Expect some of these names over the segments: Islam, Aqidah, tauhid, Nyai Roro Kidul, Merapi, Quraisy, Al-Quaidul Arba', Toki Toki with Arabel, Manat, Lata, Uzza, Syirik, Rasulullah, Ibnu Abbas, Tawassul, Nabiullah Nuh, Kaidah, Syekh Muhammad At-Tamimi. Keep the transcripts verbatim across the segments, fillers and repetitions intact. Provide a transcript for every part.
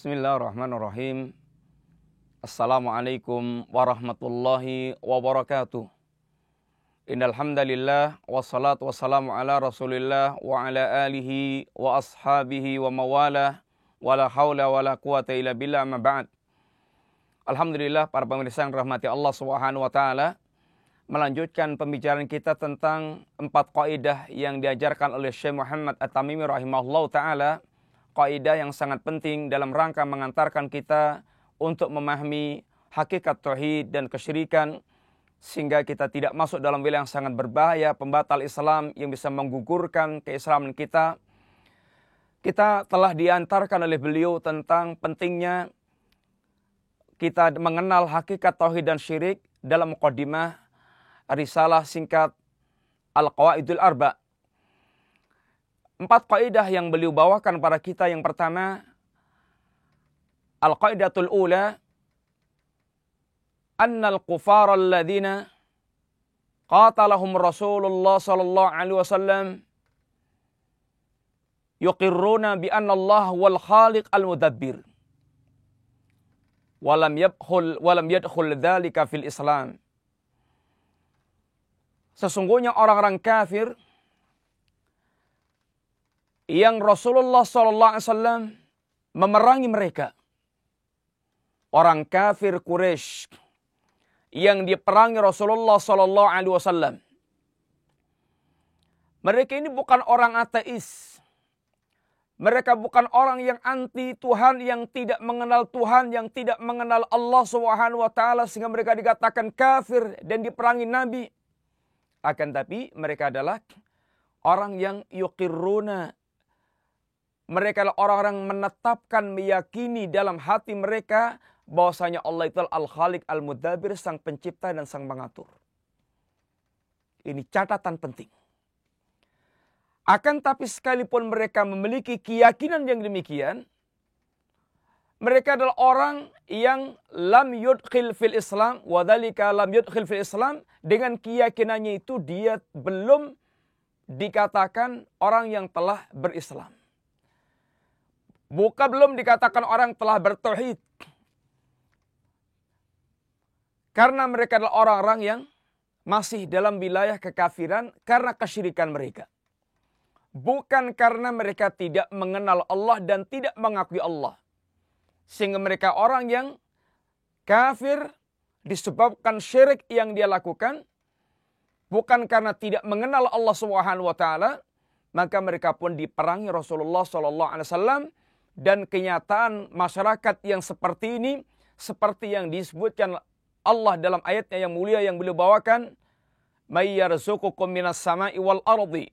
Bismillahirrahmanirrahim. Assalamualaikum warahmatullahi wabarakatuh. Innal hamdalillah wassalatu wassalamu ala Rasulillah wa ala alihi wa ashabihi wa mawalah wala haula wala quwata illa billah ma ba'd. Alhamdulillah para pemirsa yang rahmati Allah Subhanahu wa taala, melanjutkan pembicaraan kita tentang empat kaidah yang diajarkan oleh Syekh Muhammad At-Tamimi rahimahullahu taala. Kaidah yang sangat penting dalam rangka mengantarkan kita untuk memahami hakikat tauhid dan kesyirikan, sehingga kita tidak masuk dalam wilayah yang sangat berbahaya, pembatal Islam yang bisa menggugurkan keislaman kita. Kita telah diantarkan oleh beliau tentang pentingnya kita mengenal hakikat tauhid dan syirik dalam mukadimah risalah singkat Al-Quaidul Arba'. Empat kaidah yang beliau bawakan pada kita, yang pertama, Al-Qaidatul Ula, annal kufar alladhina qatalahum Rasulullah sallallahu alaihi wasallam yuqirruna bi anna Allah wal khaliq al-mudabbir wa lam yadkhul wa lam yadkhul dzalika fil Islam. Sesungguhnya orang-orang kafir yang Rasulullah sallallahu alaihi wasallam memerangi mereka, orang kafir Quraisy yang diperangi Rasulullah sallallahu alaihi wasallam, mereka ini bukan orang ateis, mereka bukan orang yang anti Tuhan, yang tidak mengenal Tuhan, yang tidak mengenal Allah Subhanahu wa taala, sehingga mereka dikatakan kafir dan diperangi Nabi. Akan tapi mereka adalah orang yang yuqirruna, mereka adalah orang-orang menetapkan, meyakini dalam hati mereka bahwasanya Allah itu Al-Khaliq Al-Mudabbir, sang pencipta dan sang pengatur. Ini catatan penting. Akan tapi sekalipun mereka memiliki keyakinan yang demikian, mereka adalah orang yang lam yudkhil fil Islam, wa dzalika lam yudkhil fil Islam, dengan keyakinannya itu dia belum dikatakan orang yang telah berislam. Bukan belum dikatakan orang telah bertauhid. Karena mereka adalah orang-orang yang masih dalam wilayah kekafiran karena kesyirikan mereka. Bukan karena mereka tidak mengenal Allah dan tidak mengakui Allah, sehingga mereka orang yang kafir disebabkan syirik yang dia lakukan. Bukan karena tidak mengenal Allah subhanahu wa taala, maka mereka pun diperangi Rasulullah sallallahu alaihi wasallam. Dan kenyataan masyarakat yang seperti ini, seperti yang disebutkan Allah dalam ayatnya yang mulia yang beliau bawakan, may yarzuqukum minas sama'i wal ardi,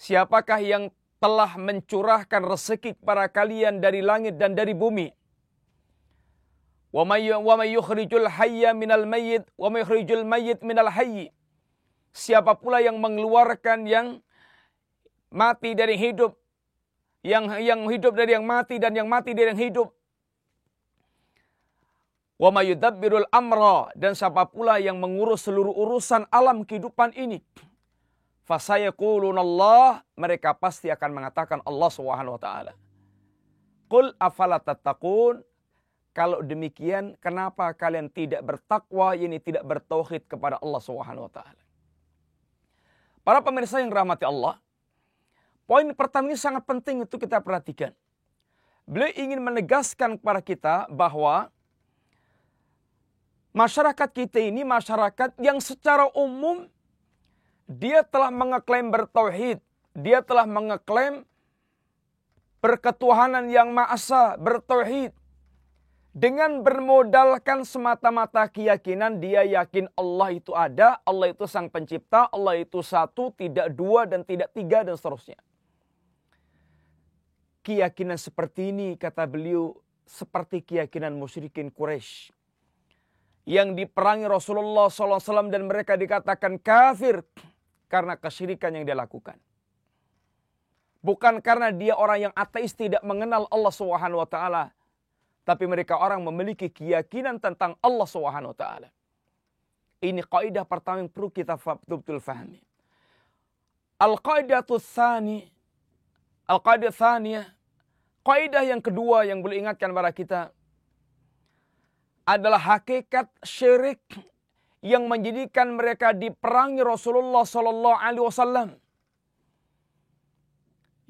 siapakah yang telah mencurahkan rezeki kepada kalian dari langit dan dari bumi, wa may wa may yukhrijul hayya minal mayyit wa may yukhrijul mayyit minal hayy, siapa pula yang mengeluarkan yang mati dari hidup, Yang yang hidup dari yang mati, dan yang mati dari yang hidup. Wa may yudabbirul amra, dan siapa pula yang mengurus seluruh urusan alam kehidupan ini. Fasayaqulunallah, mereka pasti akan mengatakan Allah subhanahu wa taala. Qul afala tattaqun, kalau demikian kenapa kalian tidak bertakwa, yakni tidak bertauhid kepada Allah subhanahu wa taala. Para pemirsa yang rahmati Allah, poin pertama ini sangat penting untuk kita perhatikan. Beliau ingin menegaskan kepada kita bahwa masyarakat kita ini masyarakat yang secara umum dia telah mengeklaim bertauhid, dia telah mengeklaim berketuhanan yang maha esa, bertauhid, dengan bermodalkan semata-mata keyakinan dia yakin Allah itu ada, Allah itu sang pencipta, Allah itu satu, tidak dua dan tidak tiga, dan seterusnya. Keyakinan seperti ini, kata beliau, seperti keyakinan musyrikin Quraisy yang diperangi Rasulullah sallallahu alaihi wasallam dan mereka dikatakan kafir karena kesyirikan yang dia lakukan. Bukan karena dia orang yang ateis tidak mengenal Allah Subhanahu wa taala, tapi mereka orang memiliki keyakinan tentang Allah Subhanahu wa taala. Ini kaidah pertama yang perlu kita betul-betul fahami. Al-qaidatus tsani Al-Qaidah tsaniyah, Kaidah yang kedua yang boleh ingatkan kepada kita adalah hakikat syirik yang menjadikan mereka diperangi Rasulullah sallallahu alaihi wasallam.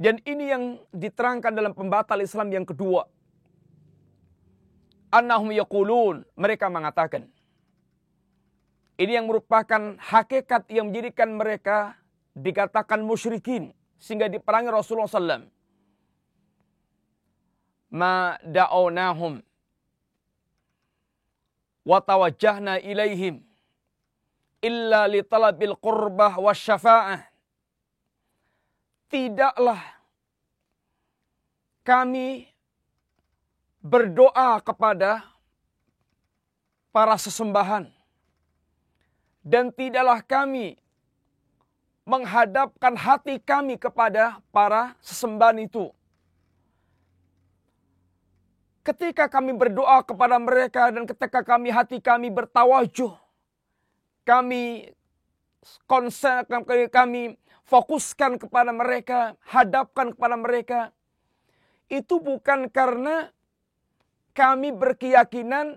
Dan ini yang diterangkan dalam pembatal Islam yang kedua. Annahum yaqulun, mereka mengatakan. Ini yang merupakan hakikat yang menjadikan mereka dikatakan musyrikin sehingga diperangi Rasulullah sallallahu alaihi wasallam. Ma da'awnahum wa tawajjahna ilaihim illa li talabil qurbah wasyafa'ah. Tidaklah kami berdoa kepada para sesembahan dan tidaklah kami menghadapkan hati kami kepada para sesembahan itu. Ketika kami berdoa kepada mereka dan ketika kami hati kami bertawajuh, kami konsen kami fokuskan kepada mereka, hadapkan kepada mereka. Itu bukan karena kami berkeyakinan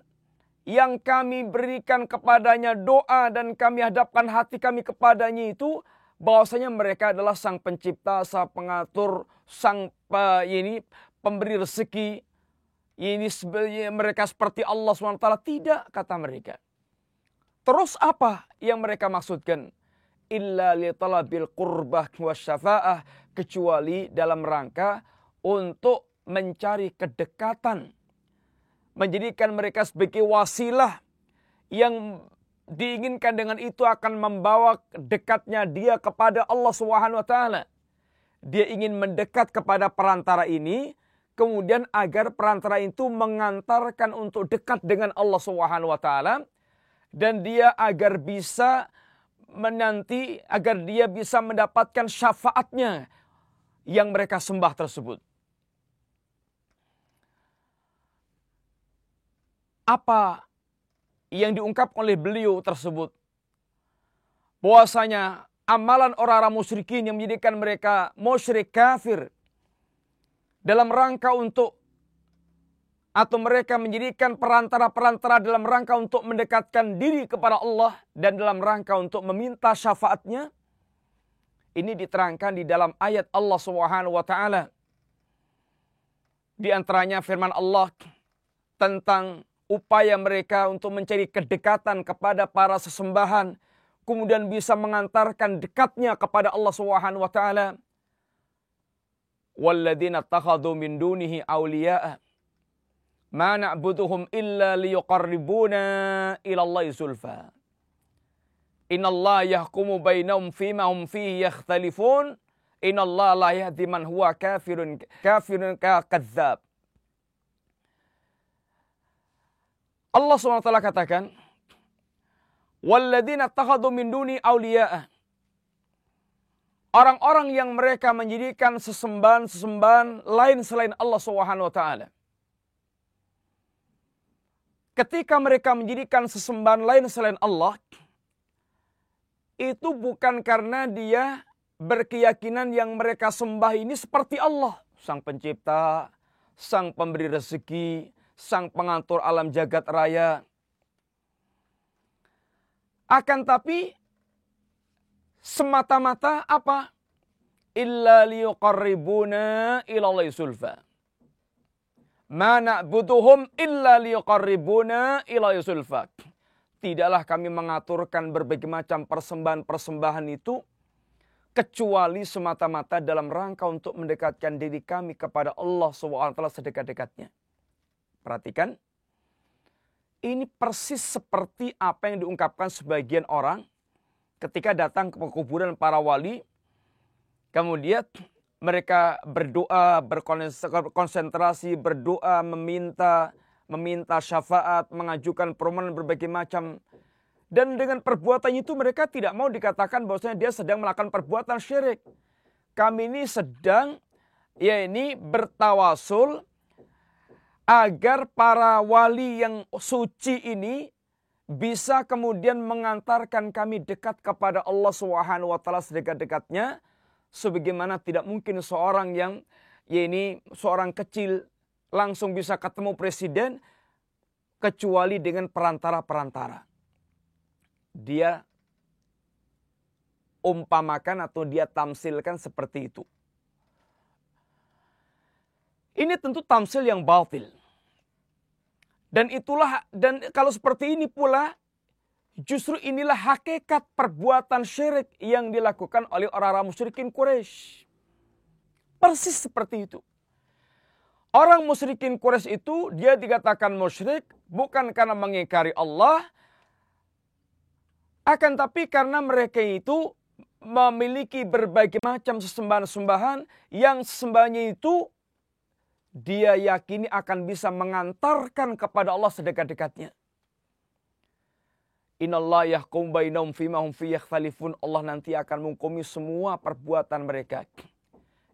yang kami berikan kepadanya doa dan kami hadapkan hati kami kepadanya itu bahwasanya mereka adalah sang pencipta, sang pengatur, sang uh, ini pemberi rezeki. Ini mereka seperti Allah Subhanahu wa taala, tidak, kata mereka. Terus apa yang mereka maksudkan? Illa li talabil qurbah wasyafa'ah, kecuali dalam rangka untuk mencari kedekatan, menjadikan mereka sebagai wasilah yang diinginkan dengan itu akan membawa dekatnya dia kepada Allah Subhanahu wa taala. Dia ingin mendekat kepada perantara ini, kemudian agar perantara itu mengantarkan untuk dekat dengan Allah Subhanahu wa taala, dan dia agar bisa menanti, agar dia bisa mendapatkan syafaatnya yang mereka sembah tersebut. Apa yang diungkap oleh beliau tersebut? Bahwasanya amalan orang-orang musyrikin yang menjadikan mereka musyrik kafir dalam rangka untuk, atau mereka menjadikan perantara-perantara dalam rangka untuk mendekatkan diri kepada Allah dan dalam rangka untuk meminta syafaatnya. Ini diterangkan di dalam ayat Allah Subhanahu wa taala. Di antaranya firman Allah tentang upaya mereka untuk mencari kedekatan kepada para sesembahan, kemudian bisa mengantarkan dekatnya kepada Allah Subhanahu wa taala. Walladzina takhadhu min dunihi awliya'a ma na'buduhum illa liyuqarribuna ila Allahi zulfa. Inna Allah yahkumu bainahum fima hum fihi yakhtalifun. Inna Allah la yahdi man huwa kafirun kafirun kadzdzab. Allah subhanahu wa taala katakan, walladzina ittakhadhu min duni awliya'a, orang-orang yang mereka menjadikan sesembahan-sesembahan lain selain Allah subhanahu wa taala. Ketika mereka menjadikan sesembahan lain selain Allah, itu bukan karena dia berkeyakinan yang mereka sembah ini seperti Allah, sang pencipta, sang pemberi rezeki, sang pengatur alam jagat raya. Akan tapi semata-mata apa? Illa liyuqarribuna ilallahi zulfa. Ma na'buduhum illa liyuqarribuna ila yusulfa. Tidaklah kami mengaturkan berbagai macam persembahan-persembahan itu kecuali semata-mata dalam rangka untuk mendekatkan diri kami kepada Allah subhanahu wa taala sedekat-dekatnya. Perhatikan, ini persis seperti apa yang diungkapkan sebagian orang ketika datang ke kuburan para wali. Kemudian mereka berdoa, berkonsentrasi, berdoa, meminta, meminta syafaat, mengajukan permohonan berbagai macam. Dan dengan perbuatan itu mereka tidak mau dikatakan bahwasanya dia sedang melakukan perbuatan syirik. Kami ini sedang, ya ini bertawasul agar para wali yang suci ini bisa kemudian mengantarkan kami dekat kepada Allah subhanahu wa taala sedekat-dekatnya. Sebagaimana tidak mungkin seorang yang yakni seorang kecil langsung bisa ketemu presiden kecuali dengan perantara-perantara. Dia umpamakan atau dia tamsilkan seperti itu. Ini tentu tamsil yang batil. Dan itulah, dan kalau seperti ini pula, justru inilah hakikat perbuatan syirik yang dilakukan oleh orang-orang musyrikin Quraisy. Persis seperti itu. Orang musyrikin Quraisy itu dia dikatakan musyrik bukan karena mengingkari Allah, akan tapi karena mereka itu memiliki berbagai macam sesembahan-sembahan yang sembahnya itu dia yakini akan bisa mengantarkan kepada Allah sedekat-dekatnya. Innallaha yahkum bainahum fima hum fihi yakhtalifun. Allah nanti akan menghukumi semua perbuatan mereka.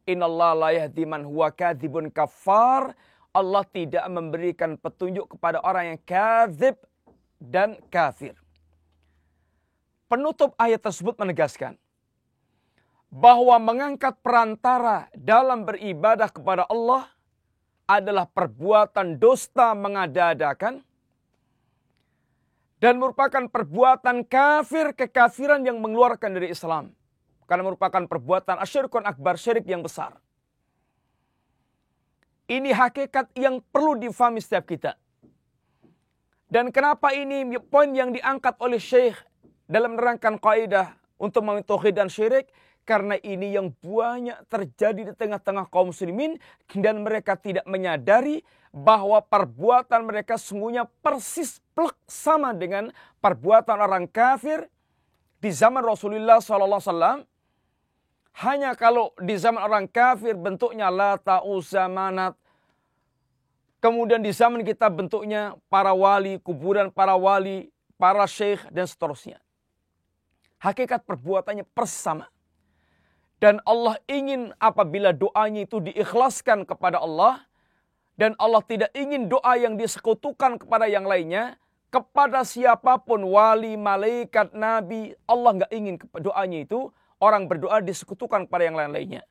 Innallaha la yahdi man huwa kadzibun kafar. Allah tidak memberikan petunjuk kepada orang yang kadzib dan kafir. Penutup ayat tersebut menegaskan bahwa mengangkat perantara dalam beribadah kepada Allah adalah perbuatan dosta mengada-adakan dan merupakan perbuatan kafir, kekafiran yang mengeluarkan dari Islam. Karena merupakan perbuatan asyirkun akbar, syirik yang besar. Ini hakikat yang perlu difahami setiap kita. Dan kenapa ini poin yang diangkat oleh Syekh dalam menerangkan kaidah untuk menghindari dan syirik? Karena ini yang banyak terjadi di tengah-tengah kaum muslimin. Dan mereka tidak menyadari bahwa perbuatan mereka sungguhnya persis plek sama dengan perbuatan orang kafir di zaman Rasulullah shallallahu alaihi wasallam. Hanya kalau di zaman orang kafir bentuknya lata, uzza, manat. Kemudian di zaman kita bentuknya para wali, kuburan para wali, para syekh dan seterusnya. Hakikat perbuatannya persama. Dan Allah ingin apabila doanya itu diikhlaskan kepada Allah. Dan Allah tidak ingin doa yang disekutukan kepada yang lainnya. Kepada siapapun, wali, malaikat, nabi. Allah gak ingin doanya itu. Orang berdoa disekutukan kepada yang lain-lainnya.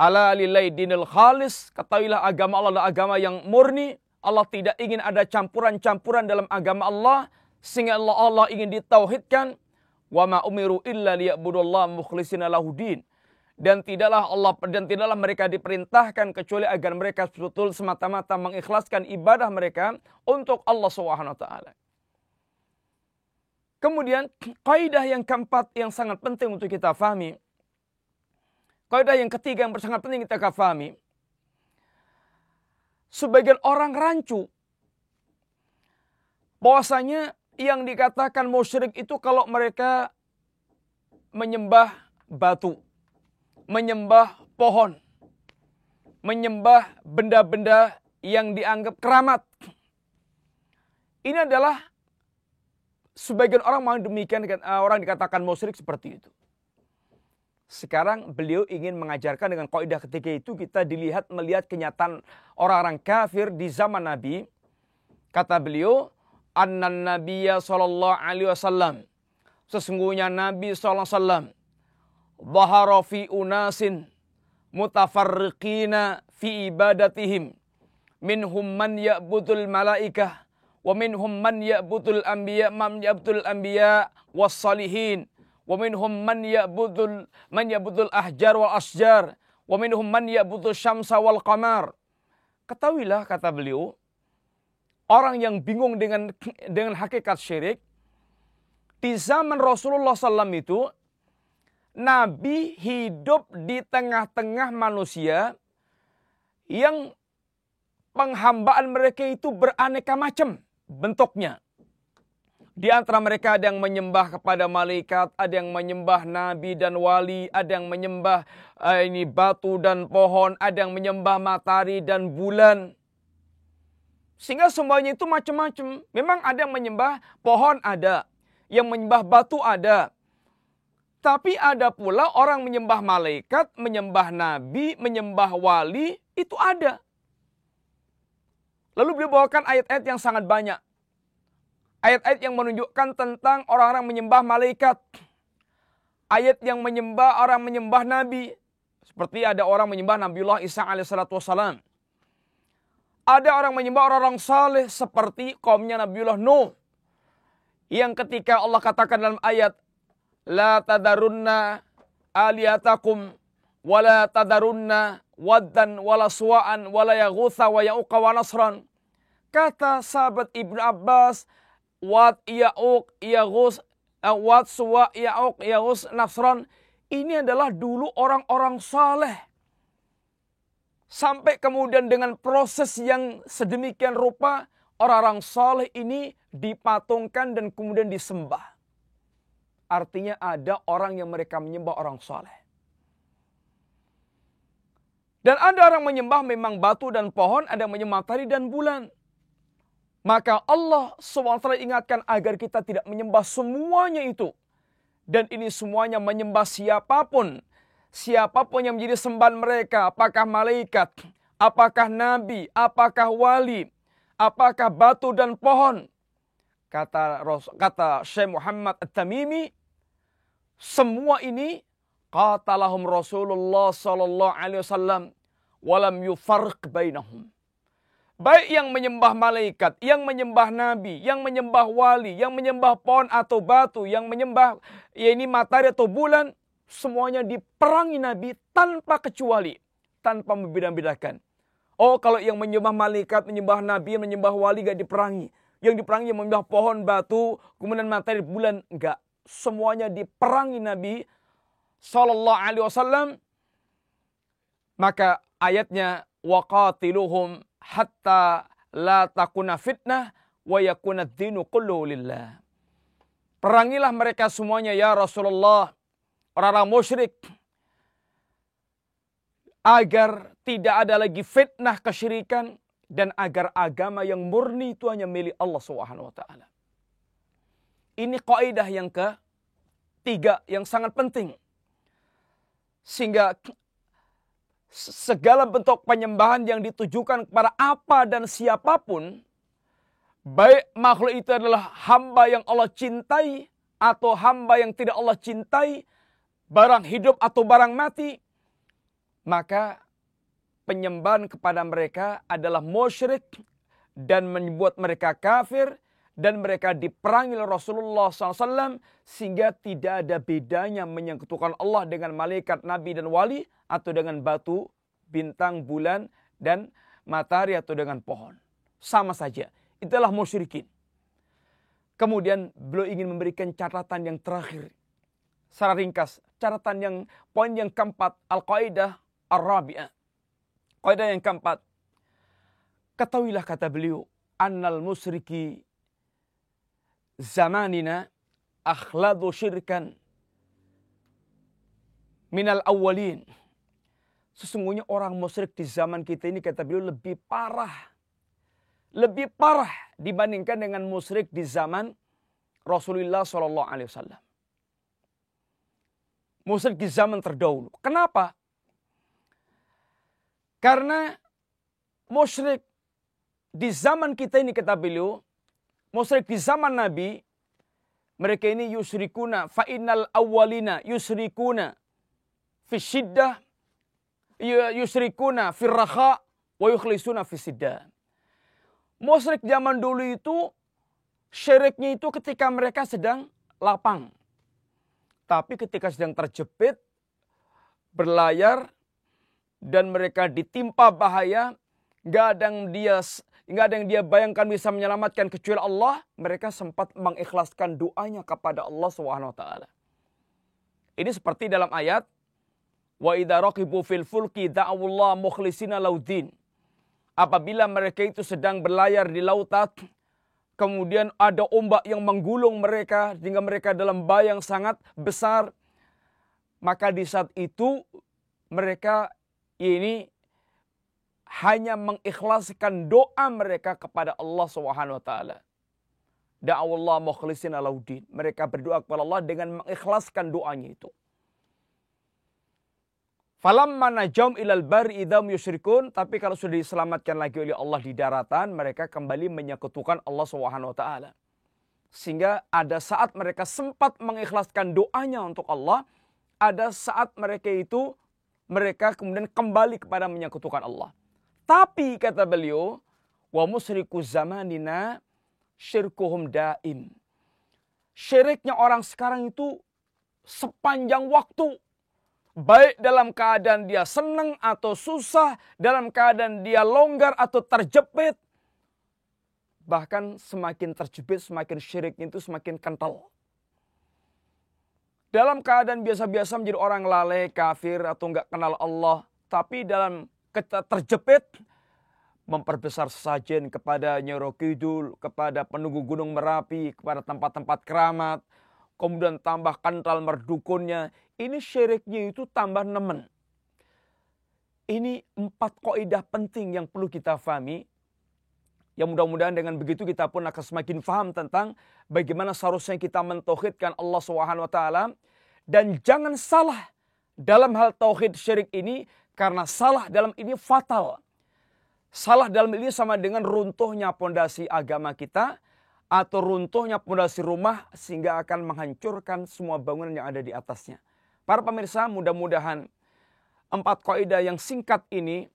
Ala lillahi dinul khalis. Ketahuilah agama Allah adalah agama yang murni. Allah tidak ingin ada campuran-campuran dalam agama Allah. Sehingga Allah, Allah ingin ditauhidkan. Wa ma umiru illa liya'budullaha mukhlishina lahu din. Dan tidaklah Allah dan tidaklah mereka diperintahkan kecuali agar mereka betul semata-mata mengikhlaskan ibadah mereka untuk Allah Subhanahu wa taala. Kemudian kaidah yang keempat yang sangat penting untuk kita fahami. Kaidah yang ketiga yang sangat penting kita fahami. Sebagian orang rancu bahwasanya yang dikatakan musyrik itu kalau mereka menyembah batu, menyembah pohon, menyembah benda-benda yang dianggap keramat. Ini adalah sebagian orang mau demikian, orang dikatakan musyrik seperti itu. Sekarang beliau ingin mengajarkan dengan kaidah ketiga itu kita dilihat melihat kenyataan orang-orang kafir di zaman Nabi. Kata beliau, Annan Nabiyya sallallahu alaihi wasallam, sesungguhnya Nabi sallallahu alaihi wasallam, dhahara fi unasin mutafarriqina fi ibadatihim, minhum man ya'budul malaikah wa minhum man ya'budul anbiya man ya'budul anbiya was salihin wa minhum man ya'budul man ya'budul ahjar wal asjar wa minhum man ya'budul syamsa wal qamar. Ketahuilah, kata beliau, orang yang bingung dengan dengan hakikat syirik, di zaman Rasulullah shallallahu alaihi wasallam itu, Nabi hidup di tengah-tengah manusia yang penghambaan mereka itu beraneka macam bentuknya. Di antara mereka ada yang menyembah kepada malaikat, ada yang menyembah nabi dan wali, ada yang menyembah uh, ini batu dan pohon, ada yang menyembah matahari dan bulan. Sehingga semuanya itu macam-macam. Memang ada yang menyembah pohon ada. Yang menyembah batu ada. Tapi ada pula orang menyembah malaikat, menyembah nabi, menyembah wali. Itu ada. Lalu beliau bawakan ayat-ayat yang sangat banyak. Ayat-ayat yang menunjukkan tentang orang-orang menyembah malaikat. Ayat yang menyembah orang menyembah nabi. Seperti ada orang menyembah Nabiullah Isa alaihissalatu wassalam. Ada orang menyembah orang-orang saleh seperti kaumnya Nabiullah Nuh. Yang ketika Allah katakan dalam ayat, La tadarunna aliyatakum, wala tadarunna waddan wala suwa'an wala yaghutha wa ya'uqa wa nasran. Kata sahabat Ibnu Abbas, wad ya'uq yaghus wad suwa ya'uq yaghus nasran. Ini adalah dulu orang-orang saleh. Sampai kemudian dengan proses yang sedemikian rupa, orang-orang saleh ini dipatungkan dan kemudian disembah. Artinya ada orang yang mereka menyembah orang saleh. Dan ada orang menyembah memang batu dan pohon, ada yang menyembah matahari dan bulan. Maka Allah subhanahu wa taala ingatkan agar kita tidak menyembah semuanya itu. Dan ini semuanya menyembah siapapun. Siapapun yang menjadi sembahan mereka, apakah malaikat, apakah nabi, apakah wali, apakah batu dan pohon. Kata kata Syekh Muhammad At-Tamimi, semua ini qatalahum Rasulullah sallallahu alaihi wasallam walam yufarq bainahum. Baik yang menyembah malaikat, yang menyembah nabi, yang menyembah wali, yang menyembah pohon atau batu, yang menyembah ya ini matahari atau bulan, semuanya diperangi Nabi tanpa kecuali, tanpa membeda-bedakan. Oh, kalau yang menyembah malaikat, menyembah nabi, menyembah wali gak diperangi. Yang diperangi yang menyembah pohon, batu, kemudian matahari, bulan, enggak. Semuanya diperangi Nabi sallallahu alaihi wasallam. Maka ayatnya waqatiluhum hatta la takuna fitnah wa yakuna ad-dinu kulluhu lillah. Perangilah mereka semuanya ya Rasulullah, orang-orang musyrik, agar tidak ada lagi fitnah kesyirikan dan agar agama yang murni itu hanya milik Allah Subhanahu wa taala. Ini kaidah yang ketiga yang sangat penting. Sehingga segala bentuk penyembahan yang ditujukan kepada apa dan siapapun, baik makhluk itu adalah hamba yang Allah cintai atau hamba yang tidak Allah cintai, barang hidup atau barang mati, maka penyembahan kepada mereka adalah musyrik dan membuat mereka kafir. Dan mereka diperangi oleh Rasulullah shallallahu alaihi wasallam sehingga tidak ada bedanya menyekutukan Allah dengan malaikat, nabi dan wali atau dengan batu, bintang, bulan dan matahari atau dengan pohon. Sama saja. Itulah musyrikin. Kemudian beliau ingin memberikan catatan yang terakhir. Secara ringkas, catatan yang poin yang keempat, Al-Qaidah Ar-Rabi'ah. Qaidah yang keempat. Ketahuilah kata beliau, annal musyriki zamanina akhladu syirkan minal awwalin. Sesungguhnya orang musyrik di zaman kita ini kata beliau lebih parah. Lebih parah dibandingkan dengan musyrik di zaman Rasulullah sallallahu alaihi wasallam. Musyrik di zaman terdahulu. Kenapa? Karena musyrik di zaman kita ini kata beliau, musyrik di zaman Nabi, mereka ini yusrikuna fa innal awwalina yusrikuna fi syiddah yusrikuna fi rakha wa yukhlisuna fi siddah. Musyrik zaman dulu itu syiriknya itu ketika mereka sedang lapang. Tapi ketika sedang terjepit, berlayar dan mereka ditimpa bahaya, enggak ada yang dia Enggak ada yang dia bayangkan bisa menyelamatkan kecuali Allah. Mereka sempat mengikhlaskan doanya kepada Allah subhanahu wa taala. Ini seperti dalam ayat. Wa idza raqibu fil fulki da'awullah mukhlisina laudin. Apabila mereka itu sedang berlayar di lautan, kemudian ada ombak yang menggulung mereka, sehingga mereka dalam bayang sangat besar. Maka di saat itu mereka ini hanya mengikhlaskan doa mereka kepada Allah subhanahu wa ta'ala. Da'awullah mukhlisin alauddin. Mereka berdoa kepada Allah dengan mengikhlaskan doanya itu. Falamma najum ilal bari idam yusyrikun. Tapi kalau sudah diselamatkan lagi oleh Allah di daratan, mereka kembali menyekutukan Allah subhanahu wa ta'ala. Sehingga ada saat mereka sempat mengikhlaskan doanya untuk Allah, ada saat mereka itu mereka kemudian kembali kepada menyekutukan Allah. Tapi kata beliau, wa musyriku zamanina syirkuhum daim. Syiriknya orang sekarang itu sepanjang waktu. Baik dalam keadaan dia senang atau susah, dalam keadaan dia longgar atau terjepit. Bahkan semakin terjepit, semakin syiriknya itu semakin kental. Dalam keadaan biasa-biasa menjadi orang lalai, kafir atau enggak kenal Allah. Tapi dalam terjepit, memperbesar sesajen kepada Nyai Roro Kidul, kepada penunggu Gunung Merapi, kepada tempat-tempat keramat. Kemudian tambah kental merdukunnya. Ini syiriknya itu tambah nemen. Ini empat kaidah penting yang perlu kita fahami. Yang mudah-mudahan dengan begitu kita pun akan semakin faham tentang bagaimana seharusnya kita mentauhidkan Allah subhanahu wa taala. Dan jangan salah dalam hal tauhid syirik ini. Karena salah dalam ini fatal. Salah dalam ini sama dengan runtuhnya pondasi agama kita. Atau runtuhnya pondasi rumah sehingga akan menghancurkan semua bangunan yang ada di atasnya. Para pemirsa, mudah-mudahan empat kaidah yang singkat ini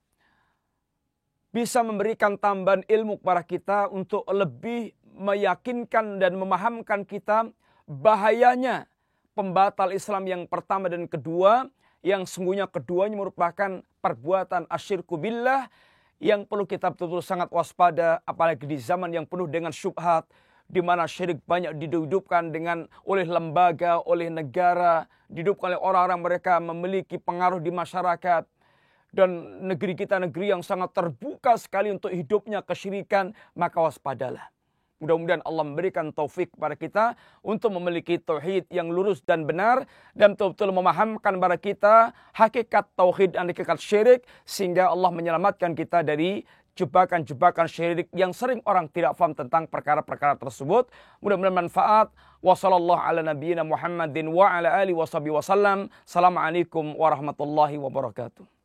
bisa memberikan tambahan ilmu kepada kita untuk lebih meyakinkan dan memahamkan kita bahayanya pembatal Islam yang pertama dan kedua, yang sungguhnya keduanya merupakan perbuatan asyirku billah yang perlu kita betul-betul sangat waspada, apalagi di zaman yang penuh dengan syubhat, di mana syirik banyak didudukkan dengan oleh lembaga, oleh negara, didudukkan oleh orang-orang mereka memiliki pengaruh di masyarakat. Dan negeri kita negeri yang sangat terbuka sekali untuk hidupnya kesyirikan, maka waspadalah. Mudah-mudahan Allah memberikan taufik kepada kita untuk memiliki tauhid yang lurus dan benar. Dan betul-betul memahamkan kepada kita hakikat tauhid dan hakikat syirik. Sehingga Allah menyelamatkan kita dari jebakan-jebakan syirik yang sering orang tidak faham tentang perkara-perkara tersebut. Mudah-mudahan manfaat. Wassalallahu ala nabiyyina Muhammadin wa ala alihi washabihi wasallam. Assalamualaikum warahmatullahi wabarakatuh.